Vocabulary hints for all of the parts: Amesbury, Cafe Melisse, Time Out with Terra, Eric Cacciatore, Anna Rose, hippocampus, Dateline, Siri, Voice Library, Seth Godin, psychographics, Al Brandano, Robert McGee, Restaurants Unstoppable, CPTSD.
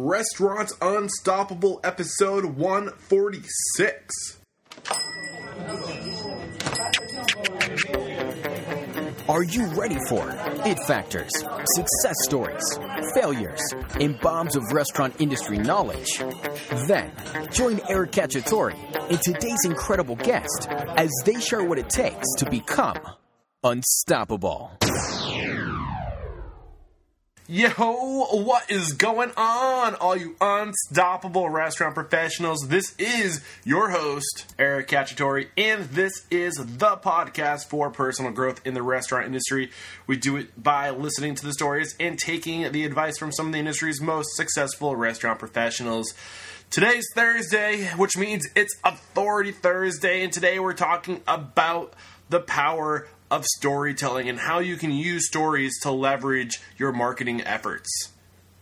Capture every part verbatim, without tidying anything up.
Restaurants Unstoppable, episode one forty-six. Are you ready for it factors, success stories, failures, and bombs of restaurant industry knowledge? Then, join Eric Cacciatore and today's incredible guest as they share what it takes to become unstoppable. Yo, what is going on, all you unstoppable restaurant professionals? This is your host, Eric Cacciatore, and this is the podcast for personal growth in the restaurant industry. We do it by listening to the stories and taking the advice from some of the industry's most successful restaurant professionals. Today's Thursday, which means it's Authority Thursday, and today we're talking about the power of storytelling and how you can use stories to leverage your marketing efforts.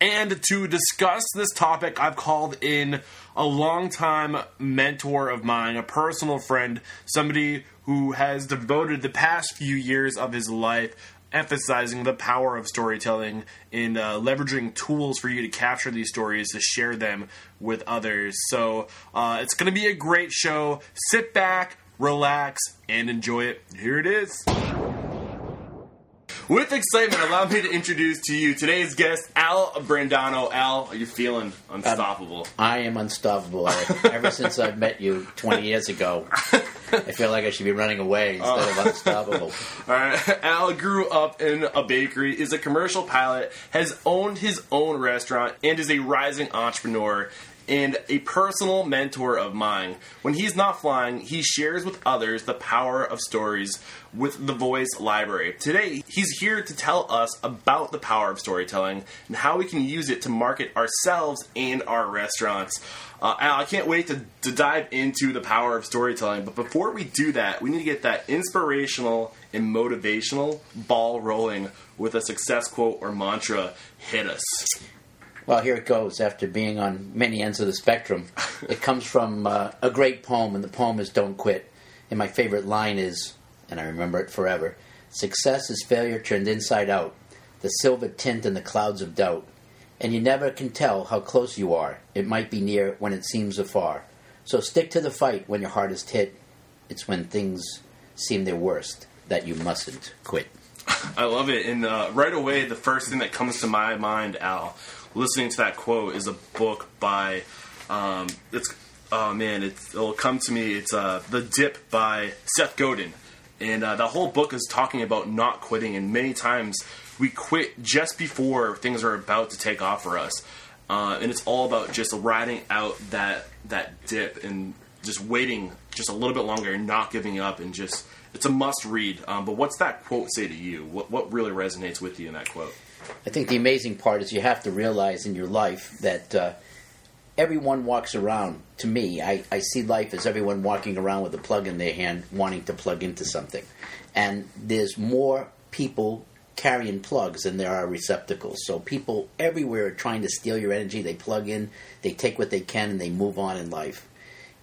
And to discuss this topic, I've called in a longtime mentor of mine, a personal friend, somebody who has devoted the past few years of his life emphasizing the power of storytelling and uh, leveraging tools for you to capture these stories, to share them with others. So uh, it's going to be a great show. Sit back, relax, and enjoy it. Here it is. With excitement, allow me to introduce to you today's guest, Al Brandano. Al, are you feeling unstoppable? Um, I am unstoppable, Eric. Ever since I met you twenty years ago, I feel like I should be running away instead oh. of unstoppable. All right. Al grew up in a bakery, is a commercial pilot, has owned his own restaurant, and is a rising entrepreneur and a personal mentor of mine. When he's not flying, he shares with others the power of stories with the Voice Library. Today, he's here to tell us about the power of storytelling and how we can use it to market ourselves and our restaurants. Uh, Al, I can't wait to, to dive into the power of storytelling, but before we do that, we need to get that inspirational and motivational ball rolling with a success quote or mantra. Hit us. Well, here it goes, after being on many ends of the spectrum. It comes from uh, a great poem, and the poem is Don't Quit. And my favorite line is, and I remember it forever, success is failure turned inside out, the silver tint in the clouds of doubt. And you never can tell how close you are. It might be near when it seems afar. So stick to the fight when your hardest hit. It's when things seem their worst that you mustn't quit. I love it. And uh, right away, the first thing that comes to my mind, Al, listening to that quote, is a book by, um, it's oh man, it's, it'll come to me. It's uh, The Dip by Seth Godin, and uh, the whole book is talking about not quitting. And many times we quit just before things are about to take off for us, uh, and it's all about just riding out that that dip and just waiting just a little bit longer and not giving up. And just, it's a must read. Um, but what's that quote say to you? What what really resonates with you in that quote? I think the amazing part is you have to realize in your life that uh, everyone walks around. To me, I, I see life as everyone walking around with a plug in their hand wanting to plug into something. And there's more people carrying plugs than there are receptacles. So people everywhere are trying to steal your energy. They plug in, they take what they can, and they move on in life.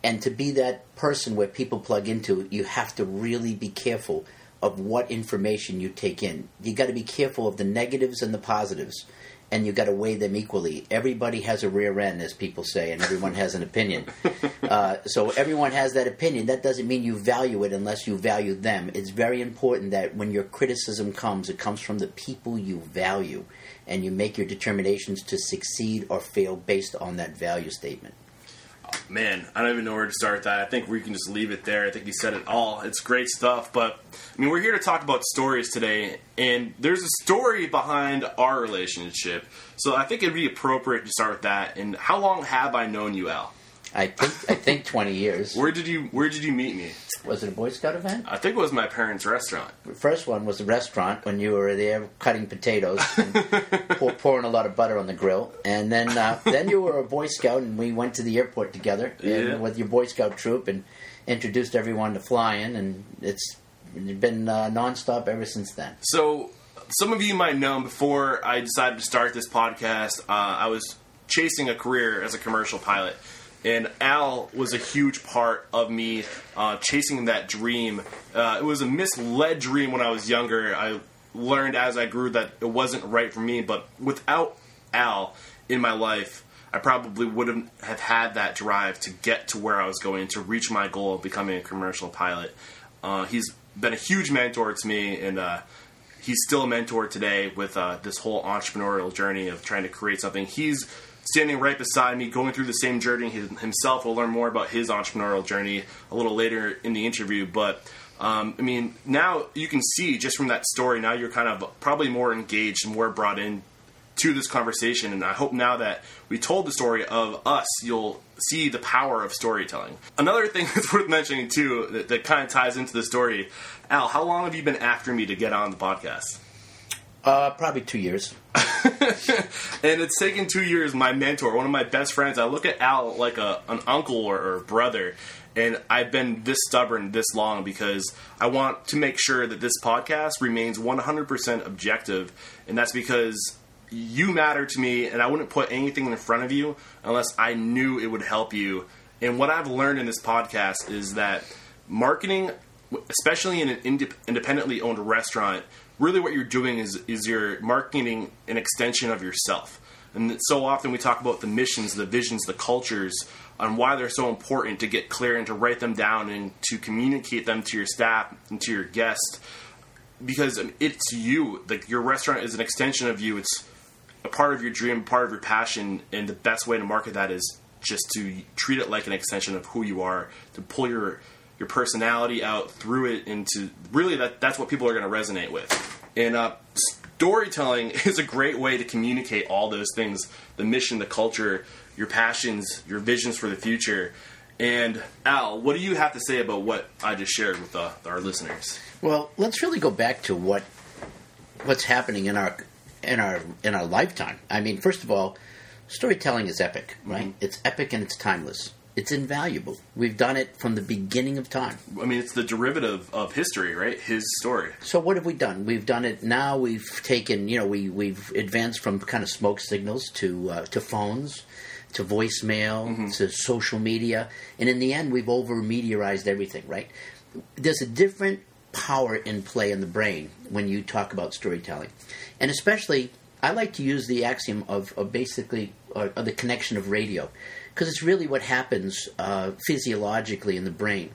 And to be that person where people plug into, you have to really be careful of what information you take in. You got to be careful of the negatives and the positives, and you got to weigh them equally. Everybody has a rear end, as people say, and everyone has an opinion. Uh, so everyone has that opinion. That doesn't mean you value it unless you value them. It's very important that when your criticism comes, it comes from the people you value, and you make your determinations to succeed or fail based on that value statement. Man, I don't even know where to start with that. I think we can just leave it there. I think you said it all. It's great stuff. But, I mean, we're here to talk about stories today, and there's a story behind our relationship. So I think it'd be appropriate to start with that. And how long have I known you, Al? I think I think twenty years. Where did you Where did you meet me? Was it a Boy Scout event? I think it was my parents' restaurant. The first one was the restaurant when you were there cutting potatoes and pour, pouring a lot of butter on the grill. And then uh, then you were a Boy Scout, and we went to the airport together and, yeah. with your Boy Scout troop, and introduced everyone to flying. And it's been uh, nonstop ever since then. So some of you might know, before I decided to start this podcast, uh, I was chasing a career as a commercial pilot. And Al was a huge part of me uh, chasing that dream. Uh, it was a misled dream when I was younger. I learned as I grew that it wasn't right for me. But without Al in my life, I probably wouldn't have had that drive to get to where I was going, to reach my goal of becoming a commercial pilot. Uh, he's been a huge mentor to me, and uh, he's still a mentor today with uh, this whole entrepreneurial journey of trying to create something. He's standing right beside me, going through the same journey himself. We'll learn more about his entrepreneurial journey a little later in the interview, but Um, I mean, now you can see just from that story, now you're kind of probably more engaged and more brought in to this conversation. And I hope now that we told the story of us, you'll see the power of storytelling. Another thing that's worth mentioning, too, that, that kind of ties into the story. Al, how long have you been after me to get on the podcast? Uh, probably two years. And it's taken two years. My mentor, one of my best friends, I look at Al like a, an uncle or, or brother. And I've been this stubborn this long because I want to make sure that this podcast remains one hundred percent objective. And that's because you matter to me, and I wouldn't put anything in front of you unless I knew it would help you. And what I've learned in this podcast is that marketing, especially in an indep- independently owned restaurant, really what you're doing is, is you're marketing an extension of yourself. And so often we talk about the missions, the visions, the cultures, on why they're so important to get clear and to write them down and to communicate them to your staff and to your guests, because it's you. Like, your restaurant is an extension of you. It's a part of your dream, part of your passion, and the best way to market that is just to treat it like an extension of who you are, to pull your your personality out through it, and to really that that's what people are going to resonate with. And uh, storytelling is a great way to communicate all those things: the mission, the culture, your passions, your visions for the future. And Al, what do you have to say about what I just shared with the, our listeners? Well, let's really go back to what what's happening in our in our in our lifetime. I mean, first of all, storytelling is epic, right? Mm-hmm. It's epic and it's timeless. It's invaluable. We've done it from the beginning of time. I mean, it's the derivative of history, right? His story. So what have we done? We've done it now. We've taken, you know, we we've advanced from kind of smoke signals to uh, to phones, to voicemail, mm-hmm. to social media. And in the end, we've over-mediarized everything, right? There's a different power in play in the brain when you talk about storytelling. And especially, I like to use the axiom of, of basically or, or the connection of radio, because it's really what happens uh, physiologically in the brain.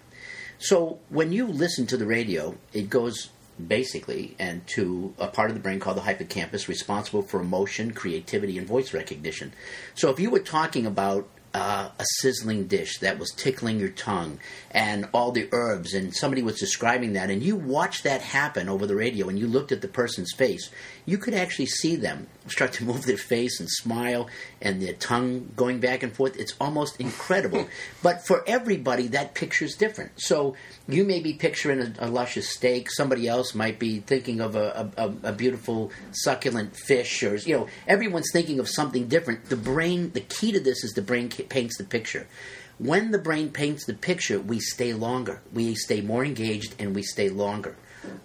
So when you listen to the radio, it goes basically and to a part of the brain called the hippocampus, responsible for emotion, creativity, and voice recognition. So if you were talking about uh, a sizzling dish that was tickling your tongue and all the herbs, and somebody was describing that, and you watched that happen over the radio and you looked at the person's face, you could actually see them start to move their face and smile and their tongue going back and forth. It's almost incredible. But for everybody, that picture is different. So you may be picturing a, a luscious steak. Somebody else might be thinking of a, a, a beautiful, succulent fish. Or, you know, everyone's thinking of something different. The brain, the key to this is the brain paints the picture. When the brain paints the picture, we stay longer. We stay more engaged and we stay longer.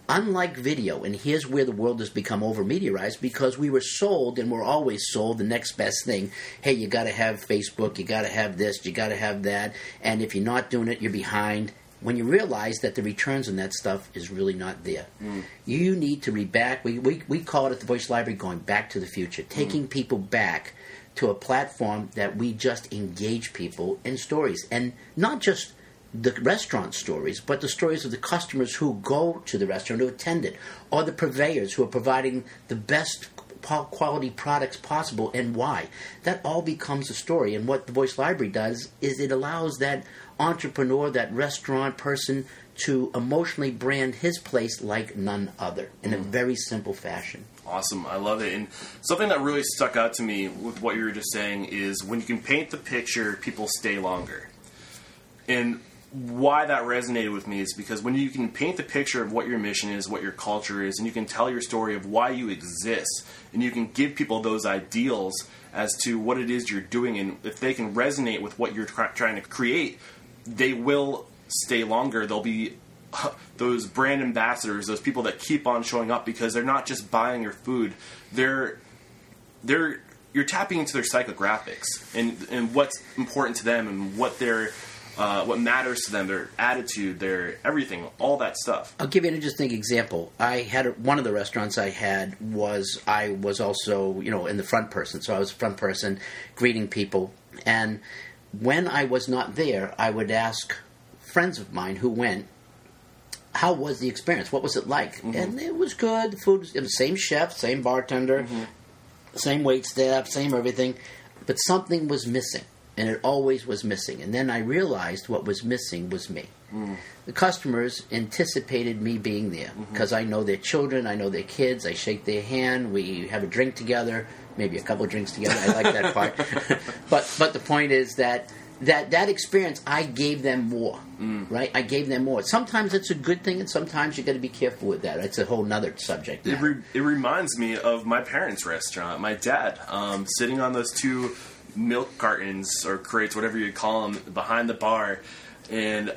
Unlike video, and here's where the world has become over-mediarized, because we were sold, and we're always sold, the next best thing. Hey, you got to have Facebook, you got to have this, you got to have that, and if you're not doing it, you're behind. When you realize that the returns on that stuff is really not there. Mm. You need to be back. We, we, we call it at the Voice Library going back to the future, taking mm. people back to a platform that we just engage people in stories, and not just the restaurant stories, but the stories of the customers who go to the restaurant to attend it, or the purveyors who are providing the best quality products possible and why. That all becomes a story. And what the Voice Library does is it allows that entrepreneur, that restaurant person, to emotionally brand his place like none other in mm. a very simple fashion. Awesome. I love it. And something that really stuck out to me with what you were just saying is when you can paint the picture, people stay longer. And why that resonated with me is because when you can paint the picture of what your mission is, what your culture is, and you can tell your story of why you exist, and you can give people those ideals as to what it is you're doing, and if they can resonate with what you're tra- trying to create, they will stay longer. They'll be uh, those brand ambassadors, those people that keep on showing up, because they're not just buying your food. They're they're you're tapping into their psychographics and and what's important to them and what they're uh, what matters to them, their attitude, their everything, all that stuff. I'll give you an interesting example. I had a, one of the restaurants I had was I was also, you know, in the front person. So I was a front person greeting people. And when I was not there, I would ask friends of mine who went, how was the experience? What was it like? Mm-hmm. And it was good. The food was, it was same chef, same bartender, mm-hmm. same waitstaff, same everything. But something was missing, and it always was missing. And then I realized what was missing was me. Mm. The customers anticipated me being there because mm-hmm. I know their children, I know their kids, I shake their hand, we have a drink together, maybe a couple of drinks together. I like that part. but but the point is that that, that experience, I gave them more, mm. right? I gave them more. Sometimes it's a good thing, and sometimes you got to be careful with that. It's a whole nother subject. It, re- it reminds me of my parents' restaurant, my dad, um, sitting on those two milk cartons or crates, whatever you call them, behind the bar, and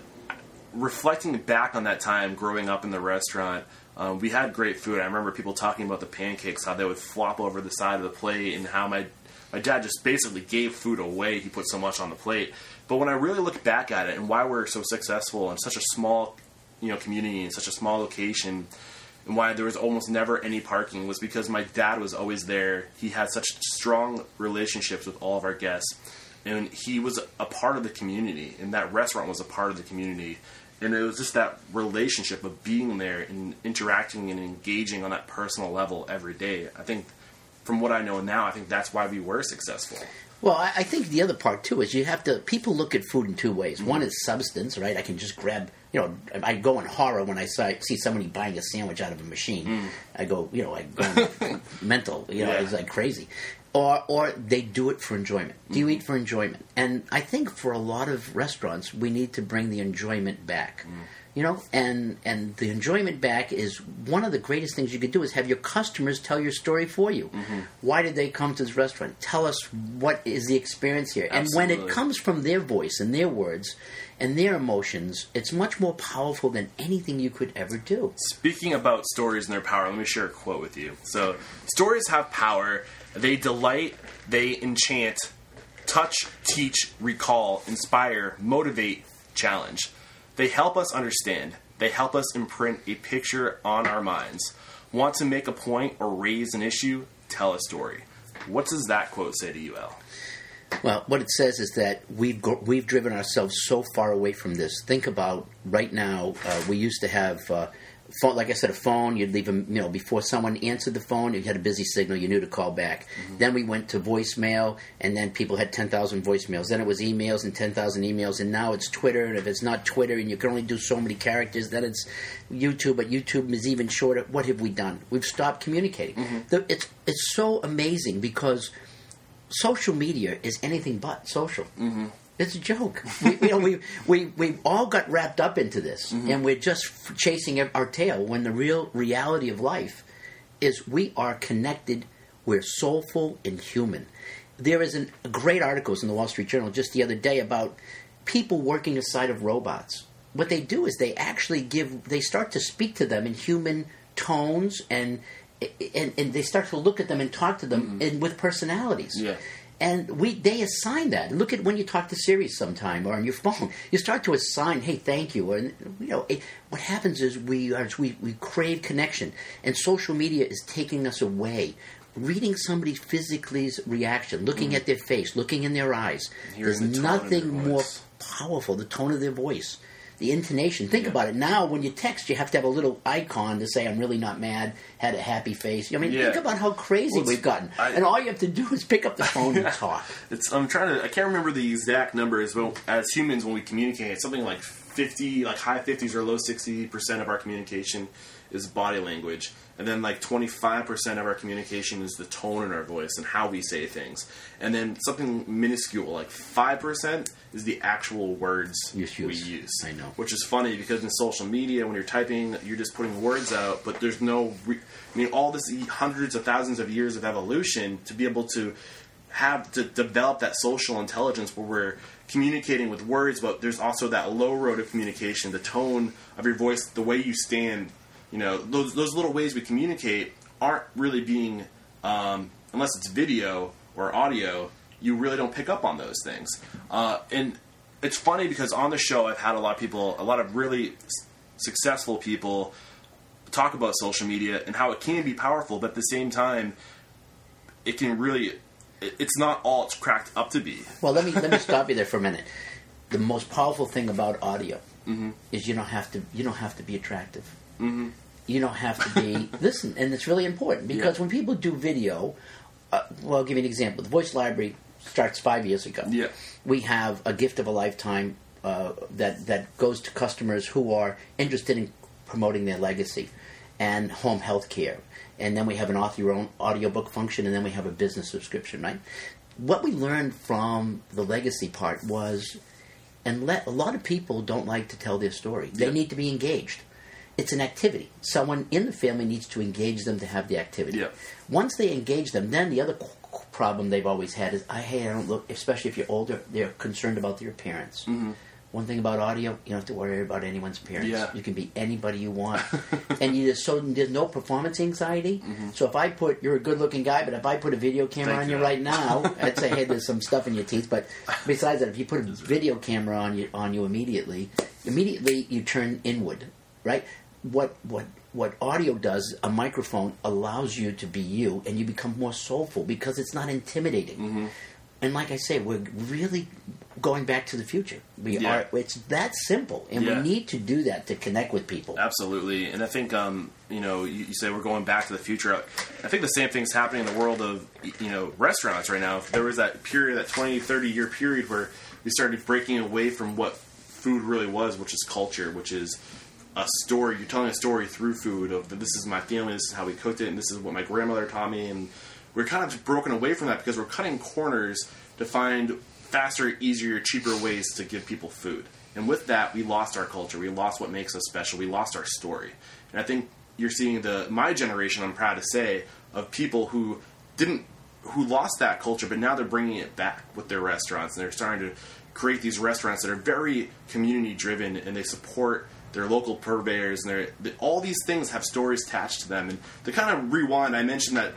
reflecting back on that time growing up in the restaurant. Um, we had great food. I remember people talking about the pancakes, how they would flop over the side of the plate, and how my My dad just basically gave food away. He put so much on the plate. But when I really look back at it and why we're so successful in such a small, you know, community and such a small location, and why there was almost never any parking, was because my dad was always there. He had such strong relationships with all of our guests, and he was a part of the community, and that restaurant was a part of the community. And it was just that relationship of being there and interacting and engaging on that personal level every day. I think from what I know now, I think that's why we were successful. Well, I, I think the other part, too, is you have to... People look at food in two ways. Mm-hmm. One is substance, right? I can just grab... You know, I go in horror when I saw, see somebody buying a sandwich out of a machine. Mm. I go, you know, I go mental. You know, yeah. It's like crazy. Or or they do it for enjoyment. Do you mm-hmm. eat for enjoyment? And I think for a lot of restaurants, we need to bring the enjoyment back. Mm. You know, and and the enjoyment back is one of the greatest things you could do is have your customers tell your story for you. Mm-hmm. Why did they come to this restaurant? Tell us what is the experience here. Absolutely. And when it comes from their voice and their words and their emotions, it's much more powerful than anything you could ever do. Speaking about stories and their power, let me share a quote with you. So, stories have power. They delight, they enchant, touch, teach, recall, inspire, motivate, challenge. They help us understand. They help us imprint a picture on our minds. Want to make a point or raise an issue? Tell a story. What does that quote say to you, Al? Well, what it says is that we've go- we've driven ourselves so far away from this. Think about right now. Uh, we used to have. Uh, Phone, like I said, a phone, you'd leave a, you know, before someone answered the phone, you had a busy signal, you knew to call back. Mm-hmm. Then we went to voicemail, and then people had ten thousand voicemails. Then it was emails and ten thousand emails, and now it's Twitter, and if it's not Twitter, and you can only do so many characters, then it's YouTube, but YouTube is even shorter. What have we done? We've stopped communicating. Mm-hmm. The, it's, it's so amazing because social media is anything but social. Mm-hmm. It's a joke. We, you know, we we we all got wrapped up into this, mm-hmm. and we're just chasing our tail. When the real reality of life is, we are connected. We're soulful and human. There is an, great articles in the Wall Street Journal just the other day about people working aside of robots. What they do is they actually give. They start to speak to them in human tones, and and, and they start to look at them and talk to them mm-hmm. and with personalities. Yeah. And we they assign that. Look at when you talk to Siri sometime or on your phone. You start to assign, hey, thank you. And, you know, it, what happens is we, are, we we crave connection. And social media is taking us away. Reading somebody physically's reaction, looking mm. at their face, looking in their eyes. Hearing there's the nothing more powerful, the tone of their voice, the intonation. Think yeah. about it. Now when you text, you have to have a little icon to say, I'm really not mad, had a happy face. I mean, yeah. think about how crazy well, we've gotten. I, and all you have to do is pick up the phone and talk. It's, I'm trying to, I can't remember the exact numbers, but as humans, when we communicate, it's something like fifty, like high fifties or low sixty percent of our communication is body language. And then like twenty-five percent of our communication is the tone in our voice and how we say things. And then something minuscule, like five percent is the actual words yes, we yes. use. I know. Which is funny because in social media, when you're typing, you're just putting words out, but there's no... Re- I mean, all this hundreds of thousands of years of evolution to be able to have to develop that social intelligence where we're communicating with words, but there's also that low road of communication, the tone of your voice, the way you stand... You know, those those little ways we communicate aren't really being, um, unless it's video or audio, you really don't pick up on those things. Uh, and it's funny because on the show I've had a lot of people, a lot of really successful people talk about social media and how it can be powerful, but at the same time, it can really, it's not all it's cracked up to be. Well, let me let me stop you there for a minute. The most powerful thing about audio mm-hmm. is you don't have to you don't have to be attractive. Mm-hmm. You don't have to be listen, and it's really important because yeah. when people do video, uh, well, I'll give you an example. The Voice Library starts five years ago. Yeah, we have a gift of a lifetime uh, that that goes to customers who are interested in promoting their legacy and home health care. And then we have an author-owned audiobook function, and then we have a business subscription, right? What we learned from the legacy part was, and let, a lot of people don't like to tell their story. They yep. need to be engaged. It's an activity. Someone in the family needs to engage them to have the activity. Yep. Once they engage them, then the other qu- problem they've always had is, I, hey, I don't look, especially if you're older, they're concerned about their appearance. Mm-hmm. One thing about audio, you don't have to worry about anyone's appearance. Yeah. You can be anybody you want. And you just, so there's no performance anxiety. Mm-hmm. So if I put, you're a good-looking guy, but if I put a video camera Thank on you, you right now, I'd say, hey, there's some stuff in your teeth. But besides that, if you put a video camera on you on you immediately, immediately you turn inward, right? What what what audio does, a microphone allows you to be you, and you become more soulful because it's not intimidating. Mm-hmm. And like I say, we're really going back to the future. We yeah. are. It's that simple, and yeah. we need to do that to connect with people. Absolutely. And I think um, you know, you, you say we're going back to the future. I think the same thing's happening in the world of, you know, restaurants right now. There was that period, that twenty, thirty year period where we started breaking away from what food really was, which is culture, which is a story. You're telling a story through food of this is my family, this is how we cooked it, and this is what my grandmother taught me. And we're kind of broken away from that because we're cutting corners to find faster, easier, cheaper ways to give people food. And with that, we lost our culture. We lost what makes us special. We lost our story. And I think you're seeing the my generation, I'm proud to say, of people who didn't, who lost that culture, but now they're bringing it back with their restaurants. And they're starting to create these restaurants that are very community-driven, and they support their local purveyors. And they, all these things have stories attached to them. And to kind of rewind, I mentioned that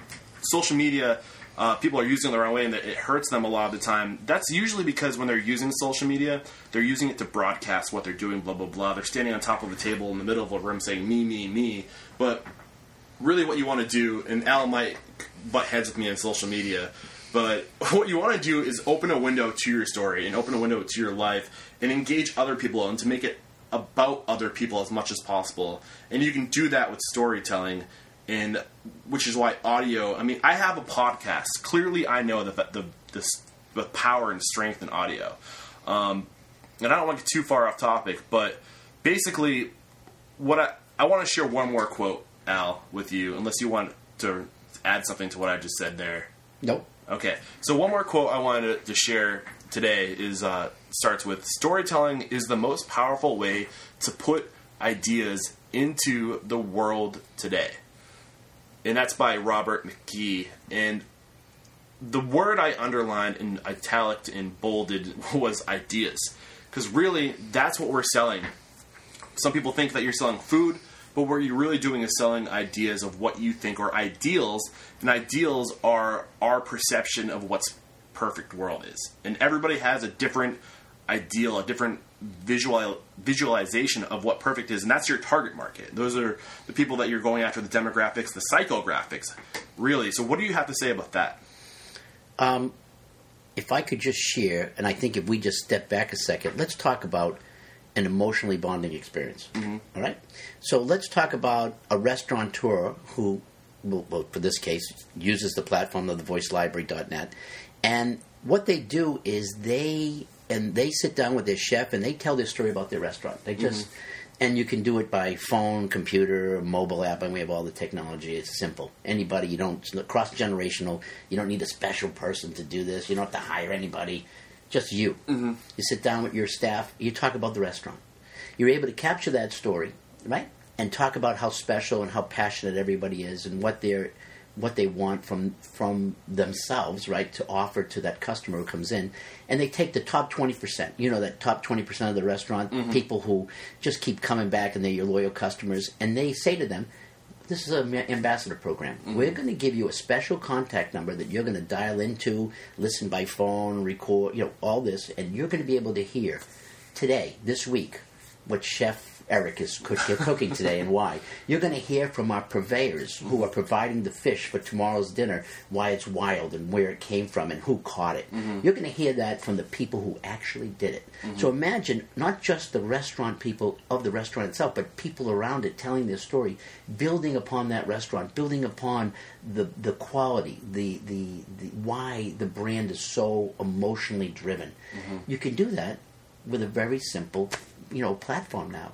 social media, uh, people are using it the wrong way, and it hurts them a lot of the time. That's usually because when they're using social media, they're using it to broadcast what they're doing, blah, blah, blah. They're standing on top of a table in the middle of a room saying, me, me, me. But really what you want to do, and Al might butt heads with me on social media, but what you want to do is open a window to your story and open a window to your life and engage other people and to make it about other people as much as possible. And you can do that with storytelling. And which is why audio, I mean, I have a podcast. Clearly, I know the the the, the power and strength in audio. Um, and I don't want to get too far off topic, but basically, what I, I want to share one more quote, Al, with you, unless you want to add something to what I just said there. Nope. Okay. So one more quote I wanted to share today is uh, starts with, storytelling is the most powerful way to put ideas into the world today. And that's by Robert McGee. And the word I underlined and italic and bolded was ideas. Because really, that's what we're selling. Some people think that you're selling food, but what you're really doing is selling ideas of what you think are ideals. And ideals are our perception of what's perfect world is. And everybody has a different ideal, a different visual visualization of what perfect is, and that's your target market. Those are the people that you're going after, the demographics, the psychographics, really. So what do you have to say about that? Um, if I could just share, and I think if we just step back a second, let's talk about an emotionally bonding experience. Mm-hmm. All right? So let's talk about a restaurateur who, well, for this case, uses the platform of the voice library dot net, and what they do is they... And they sit down with their chef, and they tell their story about their restaurant. They just, mm-hmm. and you can do it by phone, computer, mobile app, and we have all the technology. It's simple. Anybody, you don't, cross-generational, you don't need a special person to do this. You don't have to hire anybody. Just you. Mm-hmm. You sit down with your staff. You talk about the restaurant. You're able to capture that story, right? And talk about how special and how passionate everybody is and what they're... what they want from from themselves, right, to offer to that customer who comes in. And they take the top twenty percent, you know, that top twenty percent of the restaurant, mm-hmm. people who just keep coming back and they're your loyal customers, and they say to them, this is an ambassador program. Mm-hmm. We're going to give you a special contact number that you're going to dial into, listen by phone, record, you know, all this, and you're going to be able to hear today, this week, what Chef Eric is cooking today and why. You're going to hear from our purveyors who are providing the fish for tomorrow's dinner, why it's wild and where it came from and who caught it. Mm-hmm. You're going to hear that from the people who actually did it. Mm-hmm. So imagine not just the restaurant people of the restaurant itself, but people around it telling their story, building upon that restaurant, building upon the the quality, the, the, the why the brand is so emotionally driven. Mm-hmm. You can do that with a very simple, you know, platform now.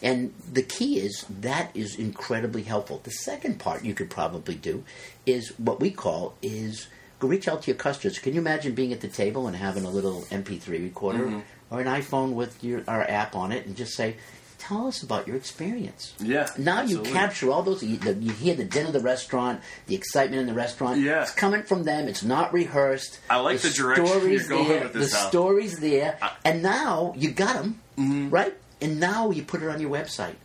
And the key is that is incredibly helpful. The second part you could probably do is what we call is reach out to your customers. Can you imagine being at the table and having a little M P three recorder mm-hmm. or an iPhone with your our app on it and just say, tell us about your experience. Yeah, now absolutely. You capture all those. You, the, you hear the din of the restaurant, the excitement in the restaurant. Yeah. It's coming from them. It's not rehearsed. I like the, the direction you're going there, with this. The out. Story's there. I, and now you got them, mm-hmm. right? And now you put it on your website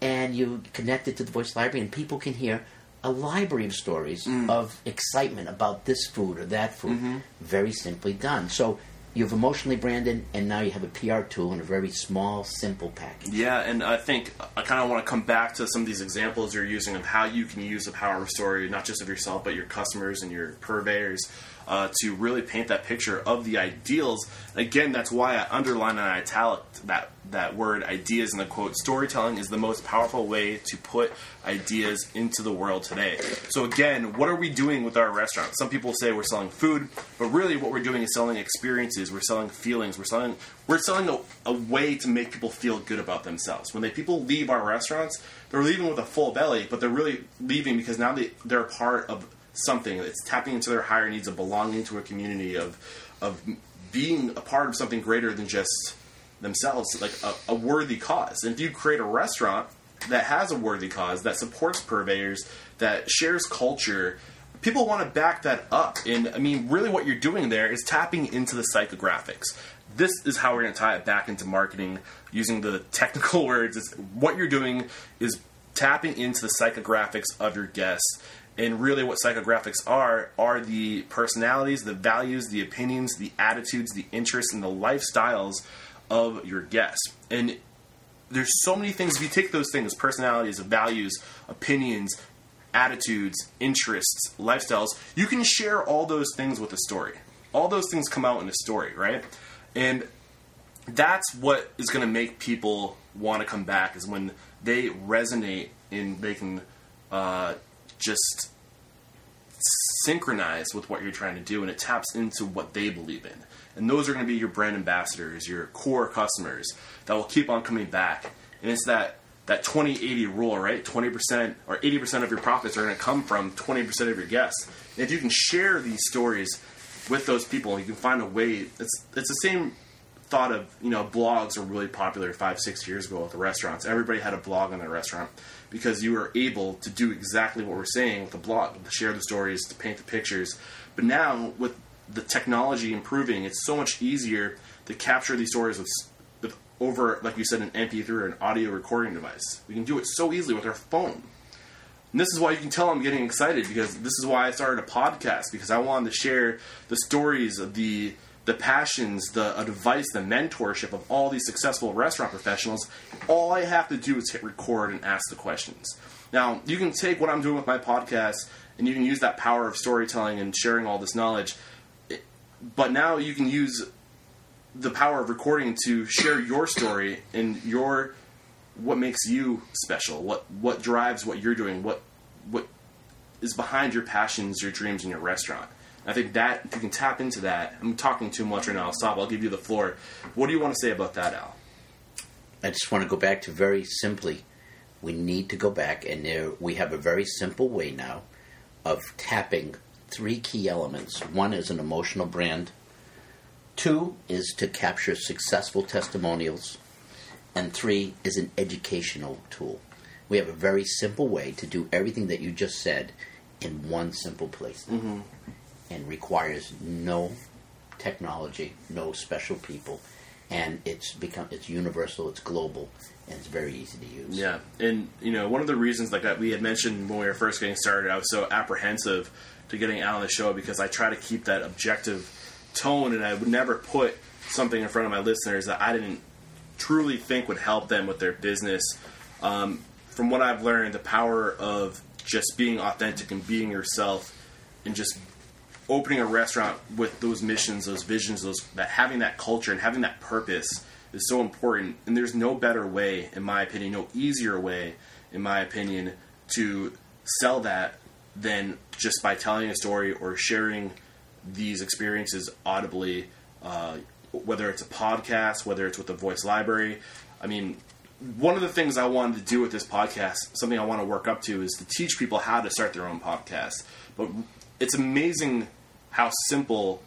and you connect it to the Voice Library and people can hear a library of stories mm. of excitement about this food or that food. Mm-hmm. Very simply done. So you've emotionally branded and now you have a P R tool in a very small, simple package. Yeah, and I think I kind of want to come back to some of these examples you're using of how you can use the power of story, not just of yourself, but your customers and your purveyors. Uh, to really paint that picture of the ideals. Again, that's why I underline and I italic that, that word ideas in the quote. Storytelling is the most powerful way to put ideas into the world today. So again, what are we doing with our restaurant? Some people say we're selling food, but really what we're doing is selling experiences. We're selling feelings. We're selling we're selling a, a way to make people feel good about themselves. When they, people leave our restaurants, they're leaving with a full belly, but they're really leaving because now they, they're a part of something. It's tapping into their higher needs of belonging to a community, of of being a part of something greater than just themselves, like a, a worthy cause. And if you create a restaurant that has a worthy cause, that supports purveyors, that shares culture, people want to back that up. And I mean, really what you're doing there is tapping into the psychographics. This is how we're going to tie it back into marketing using the technical words. It's, what you're doing is tapping into the psychographics of your guests. And really what psychographics are, are the personalities, the values, the opinions, the attitudes, the interests, and the lifestyles of your guests. And there's so many things. If you take those things, personalities, values, opinions, attitudes, interests, lifestyles, you can share all those things with a story. All those things come out in a story, right? And that's what is going to make people want to come back, is when they resonate and they can... Uh, just synchronize with what you're trying to do, and it taps into what they believe in. And those are going to be your brand ambassadors, your core customers that will keep on coming back. And it's that that twenty eighty rule, right? twenty percent or eighty percent of your profits are going to come from twenty percent of your guests. And if you can share these stories with those people, you can find a way. It's it's the same thought of, you know, blogs were really popular five, six years ago at the restaurants. Everybody had a blog on their restaurant because you were able to do exactly what we're saying with the blog, to share the stories, to paint the pictures. But now with the technology improving, it's so much easier to capture these stories with, with over, like you said, an M P three or an audio recording device. We can do it so easily with our phone. And this is why you can tell I'm getting excited, because this is why I started a podcast, because I wanted to share the stories of the the passions, the advice, the mentorship of all these successful restaurant professionals. All I have to do is hit record and ask the questions. Now, you can take what I'm doing with my podcast and you can use that power of storytelling and sharing all this knowledge, but now you can use the power of recording to share your story and your what makes you special, what what drives what you're doing, what what is behind your passions, your dreams, and your restaurant. I think that, if you can tap into that, I'm talking too much right now, I'll stop, I'll give you the floor. What do you want to say about that, Al? I just want to go back to very simply, we need to go back, and there, we have a very simple way now of tapping three key elements. One is an emotional brand. Two is to capture successful testimonials. And three is an educational tool. We have a very simple way to do everything that you just said in one simple place. Mm-hmm. And requires no technology, no special people. and it's become it's universal, it's global, and it's very easy to use. Yeah, and you know, one of the reasons, like that we had mentioned when we were first getting started, I was so apprehensive to getting out on the show because I try to keep that objective tone, and I would never put something in front of my listeners that I didn't truly think would help them with their business. Um, from what I've learned, the power of just being authentic and being yourself and just opening a restaurant with those missions, those visions, those that having that culture and having that purpose is so important. And there's no better way, in my opinion, no easier way, in my opinion, to sell that than just by telling a story or sharing these experiences audibly, uh, whether it's a podcast, whether it's with the Voice Library. I mean, one of the things I wanted to do with this podcast, something I want to work up to, is to teach people how to start their own podcast. But it's amazing how simple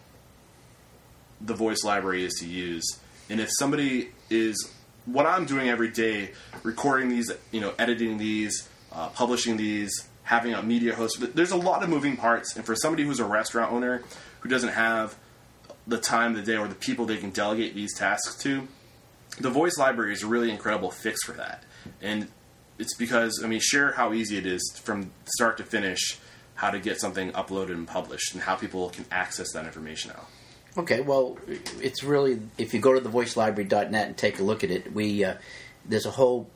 the Voice Library is to use. And if somebody is, what I'm doing every day, recording these, you know, editing these, uh, publishing these, having a media host, there's a lot of moving parts. And for somebody who's a restaurant owner who doesn't have the time of the day or the people they can delegate these tasks to, the Voice Library is a really incredible fix for that. And it's because, I mean, share how easy it is from start to finish, how to get something uploaded and published, and how people can access that information now. Okay, well, it's really, if you go to the voice library dot net and take a look at it, we uh, there's a whole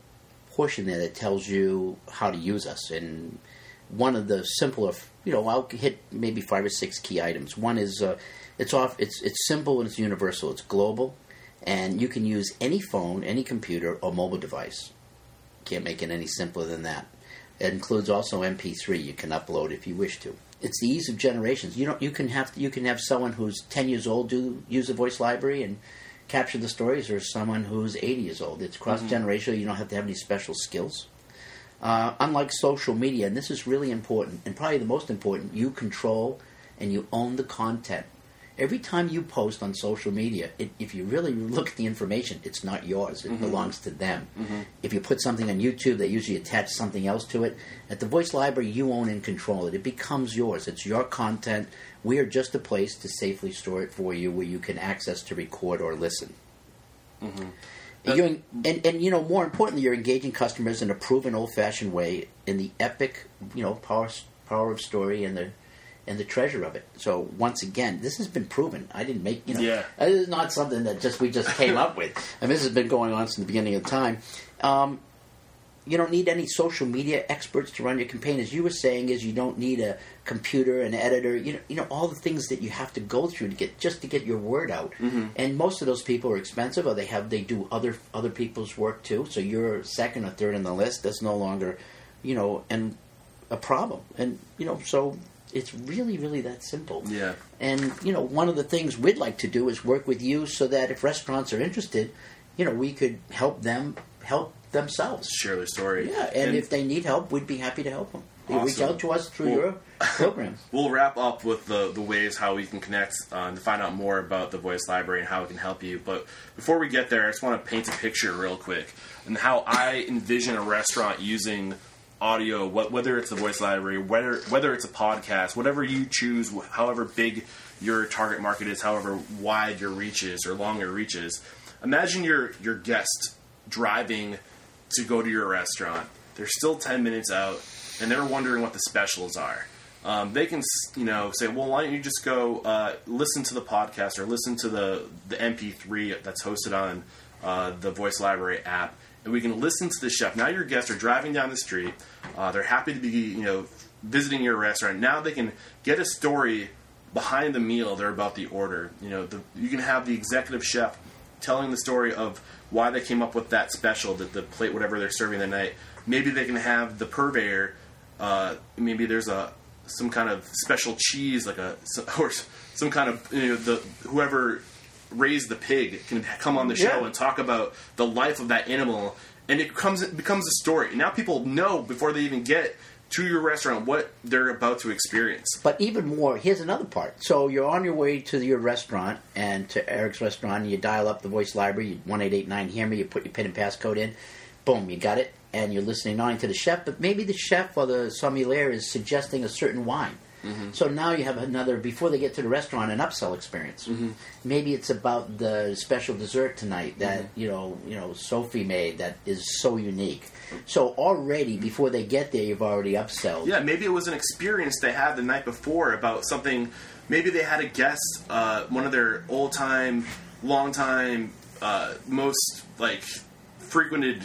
portion there that tells you how to use us. And one of the simpler, you know, I'll hit maybe five or six key items. One is uh, it's off, it's it's simple and it's universal. It's global, and you can use any phone, any computer, or mobile device. Can't make it any simpler than that. It includes also M P three you can upload if you wish to. It's the ease of generations. You don't, you can have you can have someone who's ten years old do use the Voice Library and capture the stories, or someone who's eighty years old. It's cross-generational. Mm-hmm. You don't have to have any special skills. Uh, unlike social media, and this is really important, and probably the most important, you control and you own the content. Every time you post on social media, it, if you really look at the information, it's not yours. It mm-hmm. belongs to them. Mm-hmm. If you put something on YouTube, they usually attach something else to it. At the Voice Library, you own and control it. It becomes yours. It's your content. We are just a place to safely store it for you where you can access to record or listen. Mm-hmm. And, you're, and, and, you know, more importantly, you're engaging customers in a proven old-fashioned way in the epic, you know, power, power of story and the... and the treasure of it. So once again, this has been proven. I didn't make, you know, yeah. This is not something that just we just came up with. I mean, this has been going on since the beginning of time. Um, you don't need any social media experts to run your campaign. As you were saying, is you don't need a computer, an editor, you know, you know, all the things that you have to go through to get just to get your word out. Mm-hmm. And most of those people are expensive, or they have they do other other people's work too. So you're second or third in the list. That's no longer, you know, and a problem. And you know, so. It's really, really that simple. Yeah. And, you know, one of the things we'd like to do is work with you so that if restaurants are interested, you know, we could help them help themselves. Share their story. Yeah, and, and if they need help, we'd be happy to help them. They awesome. Reach out to us through we'll, your programs. We'll wrap up with the, the ways how we can connect uh, to find out more about the Voice Library and how it can help you. But before we get there, I just want to paint a picture real quick and how I envision a restaurant using audio, whether it's the Voice Library, whether whether it's a podcast, whatever you choose, however big your target market is, however wide your reach is or long your reach is. Imagine your, your guest driving to go to your restaurant. They're still ten minutes out, and they're wondering what the specials are. Um, they can, you know, say, well, why don't you just go uh, listen to the podcast or listen to the, the M P three that's hosted on uh, the Voice Library app. And we can listen to the chef. Now your guests are driving down the street. Uh, they're happy to be, you know, visiting your restaurant. Now they can get a story behind the meal they're about to order. You know, the, you can have the executive chef telling the story of why they came up with that special, that the plate, whatever they're serving that night. Maybe they can have the purveyor. Uh, maybe there's a some kind of special cheese, like a or some kind of, you know, the whoever. Raise the Pig can come on the show yeah. and talk about the life of that animal, and it comes it becomes a story. Now people know before they even get to your restaurant what they're about to experience. But even more, here's another part. So you're on your way to your restaurant and to Eric's restaurant, and you dial up the Voice Library, one eight eight nine hear me, you put your pin and passcode in, boom, you got it, and you're listening not only to the chef, but maybe the chef or the sommelier is suggesting a certain wine. Mm-hmm. So now you have another, before they get to the restaurant, an upsell experience. Mm-hmm. Maybe it's about the special dessert tonight that mm-hmm. you know, you know, Sophie made that is so unique. So already before they get there, you've already upselled. Yeah, maybe it was an experience they had the night before about something. Maybe they had a guest, uh, one of their old time, long time, uh, most like frequented.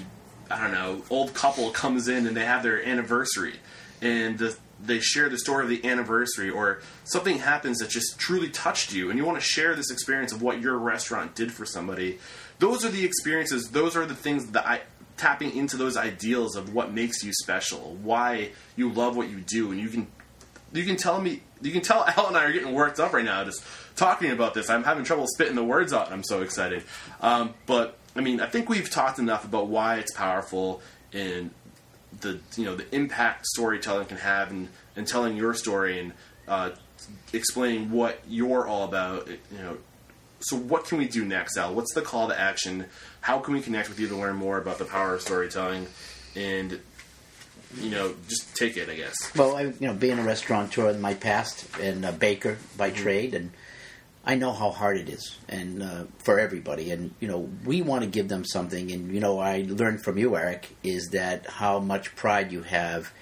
I don't know, old couple comes in and they have their anniversary and the, they share the story of the anniversary, or something happens that just truly touched you and you want to share this experience of what your restaurant did for somebody. Those are the experiences. Those are the things that I, tapping into those ideals of what makes you special, why you love what you do. And you can, you can tell me, you can tell Al and I are getting worked up right now just talking about this. I'm having trouble spitting the words out. And I'm so excited. Um, but, I mean, I think we've talked enough about why it's powerful and the, you know, the impact storytelling can have and, and telling your story and uh, explaining what you're all about. You know, so what can we do next, Al? What's the call to action? How can we connect with you to learn more about the power of storytelling? And, you know, just take it, I guess. Well, I, you know, being a restaurateur in my past and a baker by mm-hmm. trade, and I know how hard it is, and uh, for everybody. And, you know, we want to give them something. And, you know, I learned from you, Eric, is that how much pride you have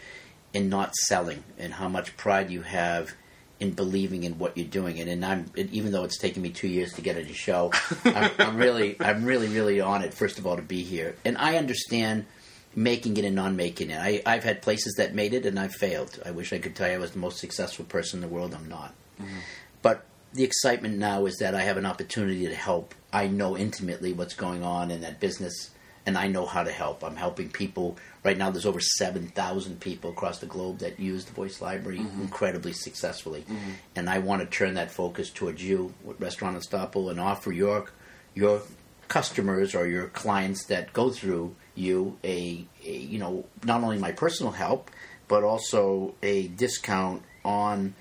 in not selling and how much pride you have in believing in what you're doing. And, and I'm, and even though it's taken me two years to get on your show, I'm, I'm really, I'm really, really honored, first of all, to be here. And I understand making it and not making it. I, I've had places that made it and I failed. I wish I could tell you I was the most successful person in the world. I'm not. Mm-hmm. But the excitement now is that I have an opportunity to help. I know intimately what's going on in that business, and I know how to help. I'm helping people. Right now there's over seven thousand people across the globe that use the Voice Library mm-hmm. incredibly successfully. Mm-hmm. And I want to turn that focus towards you, Restaurant Unstoppable, and offer your your customers or your clients that go through you a, a you know, not only my personal help, but also a discount on,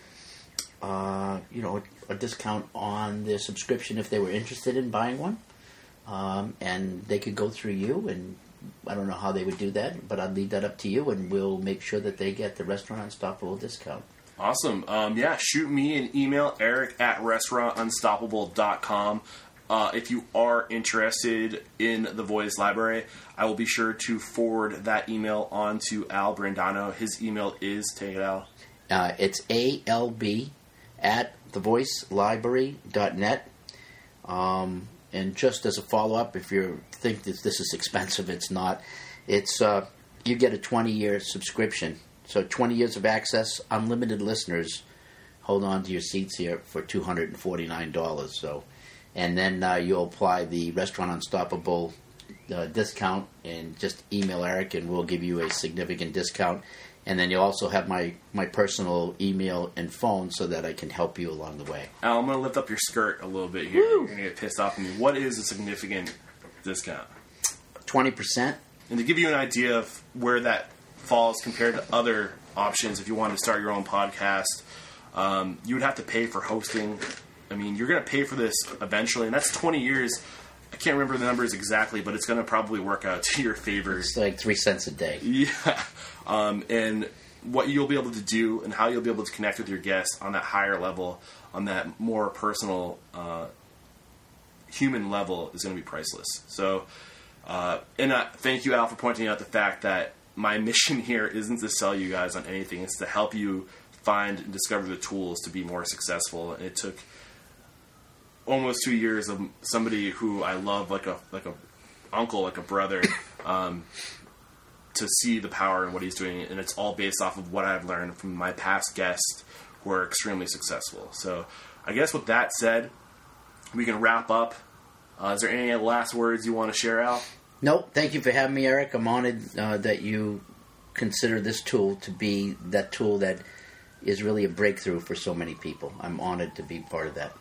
uh, you know, a discount on their subscription if they were interested in buying one. Um, and they could go through you, and I don't know how they would do that, but I'll leave that up to you, and we'll make sure that they get the Restaurant Unstoppable discount. Awesome. Um, yeah, shoot me an email, Eric at restaurant unstoppable dot com. Uh, if you are interested in the Voice Library, I will be sure to forward that email on to Al Brandano. His email is, take it out. Uh, it's A L B at the voice library dot net. Um, and just as a follow-up, if you think that this is expensive, it's not. It's uh, you get a twenty-year subscription. So twenty years of access, unlimited listeners. Hold on to your seats here for two hundred forty-nine dollars. So, and then uh, you'll apply the Restaurant Unstoppable uh, discount and just email Eric and we'll give you a significant discount. And then you'll also have my, my personal email and phone so that I can help you along the way. Al, I'm going to lift up your skirt a little bit here. Woo. You're going to get pissed off at me. What is a significant discount? twenty percent. And to give you an idea of where that falls compared to other options, if you wanted to start your own podcast, um, you would have to pay for hosting. I mean, you're going to pay for this eventually, and that's twenty years. I can't remember the numbers exactly, but it's going to probably work out to your favor. It's like three cents a day. Yeah. Um, and what you'll be able to do and how you'll be able to connect with your guests on that higher level, on that more personal uh, human level is going to be priceless. So, uh, and I, thank you, Al, for pointing out the fact that my mission here isn't to sell you guys on anything. It's to help you find and discover the tools to be more successful. And it took almost two years of somebody who I love, like a like a uncle, like a brother, um, to see the power in what he's doing. And it's all based off of what I've learned from my past guests who are extremely successful. So I guess with that said, we can wrap up. Uh, is there any last words you want to share, Al? Nope. Thank you for having me, Eric. I'm honored uh, that you consider this tool to be that tool that is really a breakthrough for so many people. I'm honored to be part of that.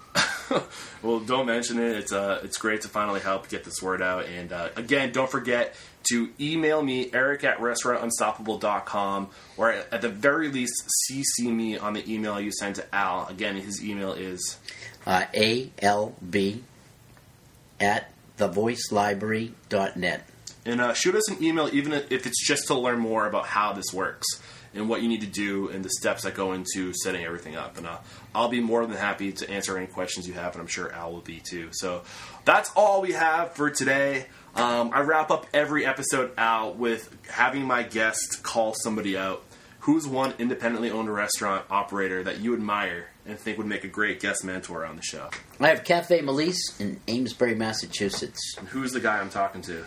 Well, don't mention it. It's uh, it's great to finally help get this word out. And uh, again, don't forget to email me, Eric at restaurant unstoppable dot com, or at the very least, C C me on the email you send to Al. Again, his email is uh, A L B at the voice library dot net. And uh, shoot us an email, even if it's just to learn more about how this works. and what you need to do and the steps that go into setting everything up. And uh, I'll be more than happy to answer any questions you have, and I'm sure Al will be too. So that's all we have for today. Um, I wrap up every episode out with having my guests call somebody out. Who's one independently owned restaurant operator that you admire and think would make a great guest mentor on the show? I have Cafe Melisse in Amesbury, Massachusetts. And who's the guy I'm talking to?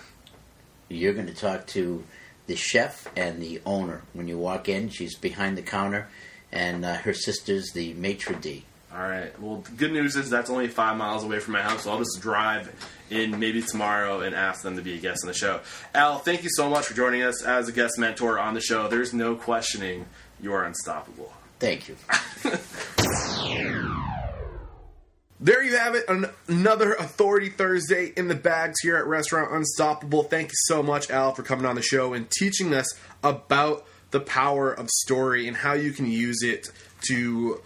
You're going to talk to the chef and the owner. When you walk in, she's behind the counter, and uh, her sister's the maitre d'. All right. Well, the good news is that's only five miles away from my house, so I'll just drive in maybe tomorrow and ask them to be a guest on the show. Al, thank you so much for joining us as a guest mentor on the show. There's no questioning you're unstoppable. Thank you. There you have it, an- another Authority Thursday in the bags here at Restaurant Unstoppable. Thank you so much, Al, for coming on the show and teaching us about the power of story and how you can use it to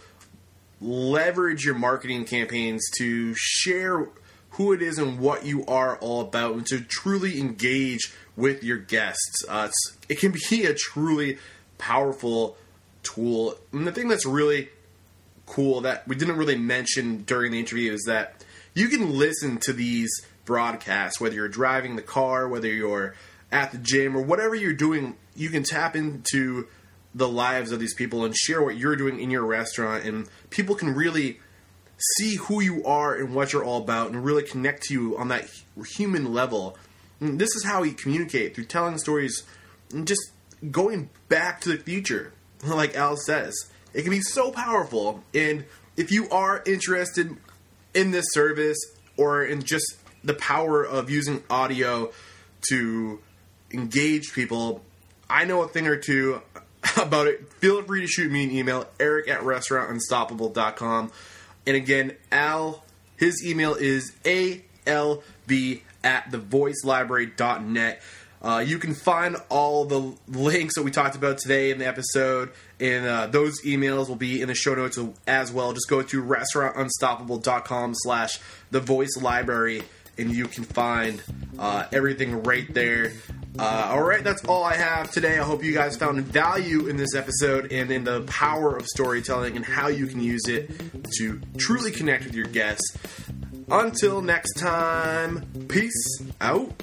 leverage your marketing campaigns to share who it is and what you are all about and to truly engage with your guests. Uh, it's, it can be a truly powerful tool. And the thing that's really cool that we didn't really mention during the interview is that you can listen to these broadcasts, whether you're driving the car, whether you're at the gym, or whatever you're doing. You can tap into the lives of these people and share what you're doing in your restaurant, and people can really see who you are and what you're all about and really connect to you on that human level. And this is how we communicate, through telling stories and just going back to the future, like Al says. It can be so powerful, and if you are interested in this service or in just the power of using audio to engage people, I know a thing or two about it. Feel free to shoot me an email, Eric at restaurant unstoppable dot com. And again, Al, his email is alb at the voice library dot net. Uh, you can find all the links that we talked about today in the episode, and uh, those emails will be in the show notes as well. Just go to restaurantunstoppable.com slash the voice library, and you can find uh, everything right there. Uh, all right, that's all I have today. I hope you guys found value in this episode and in the power of storytelling and how you can use it to truly connect with your guests. Until next time, peace out.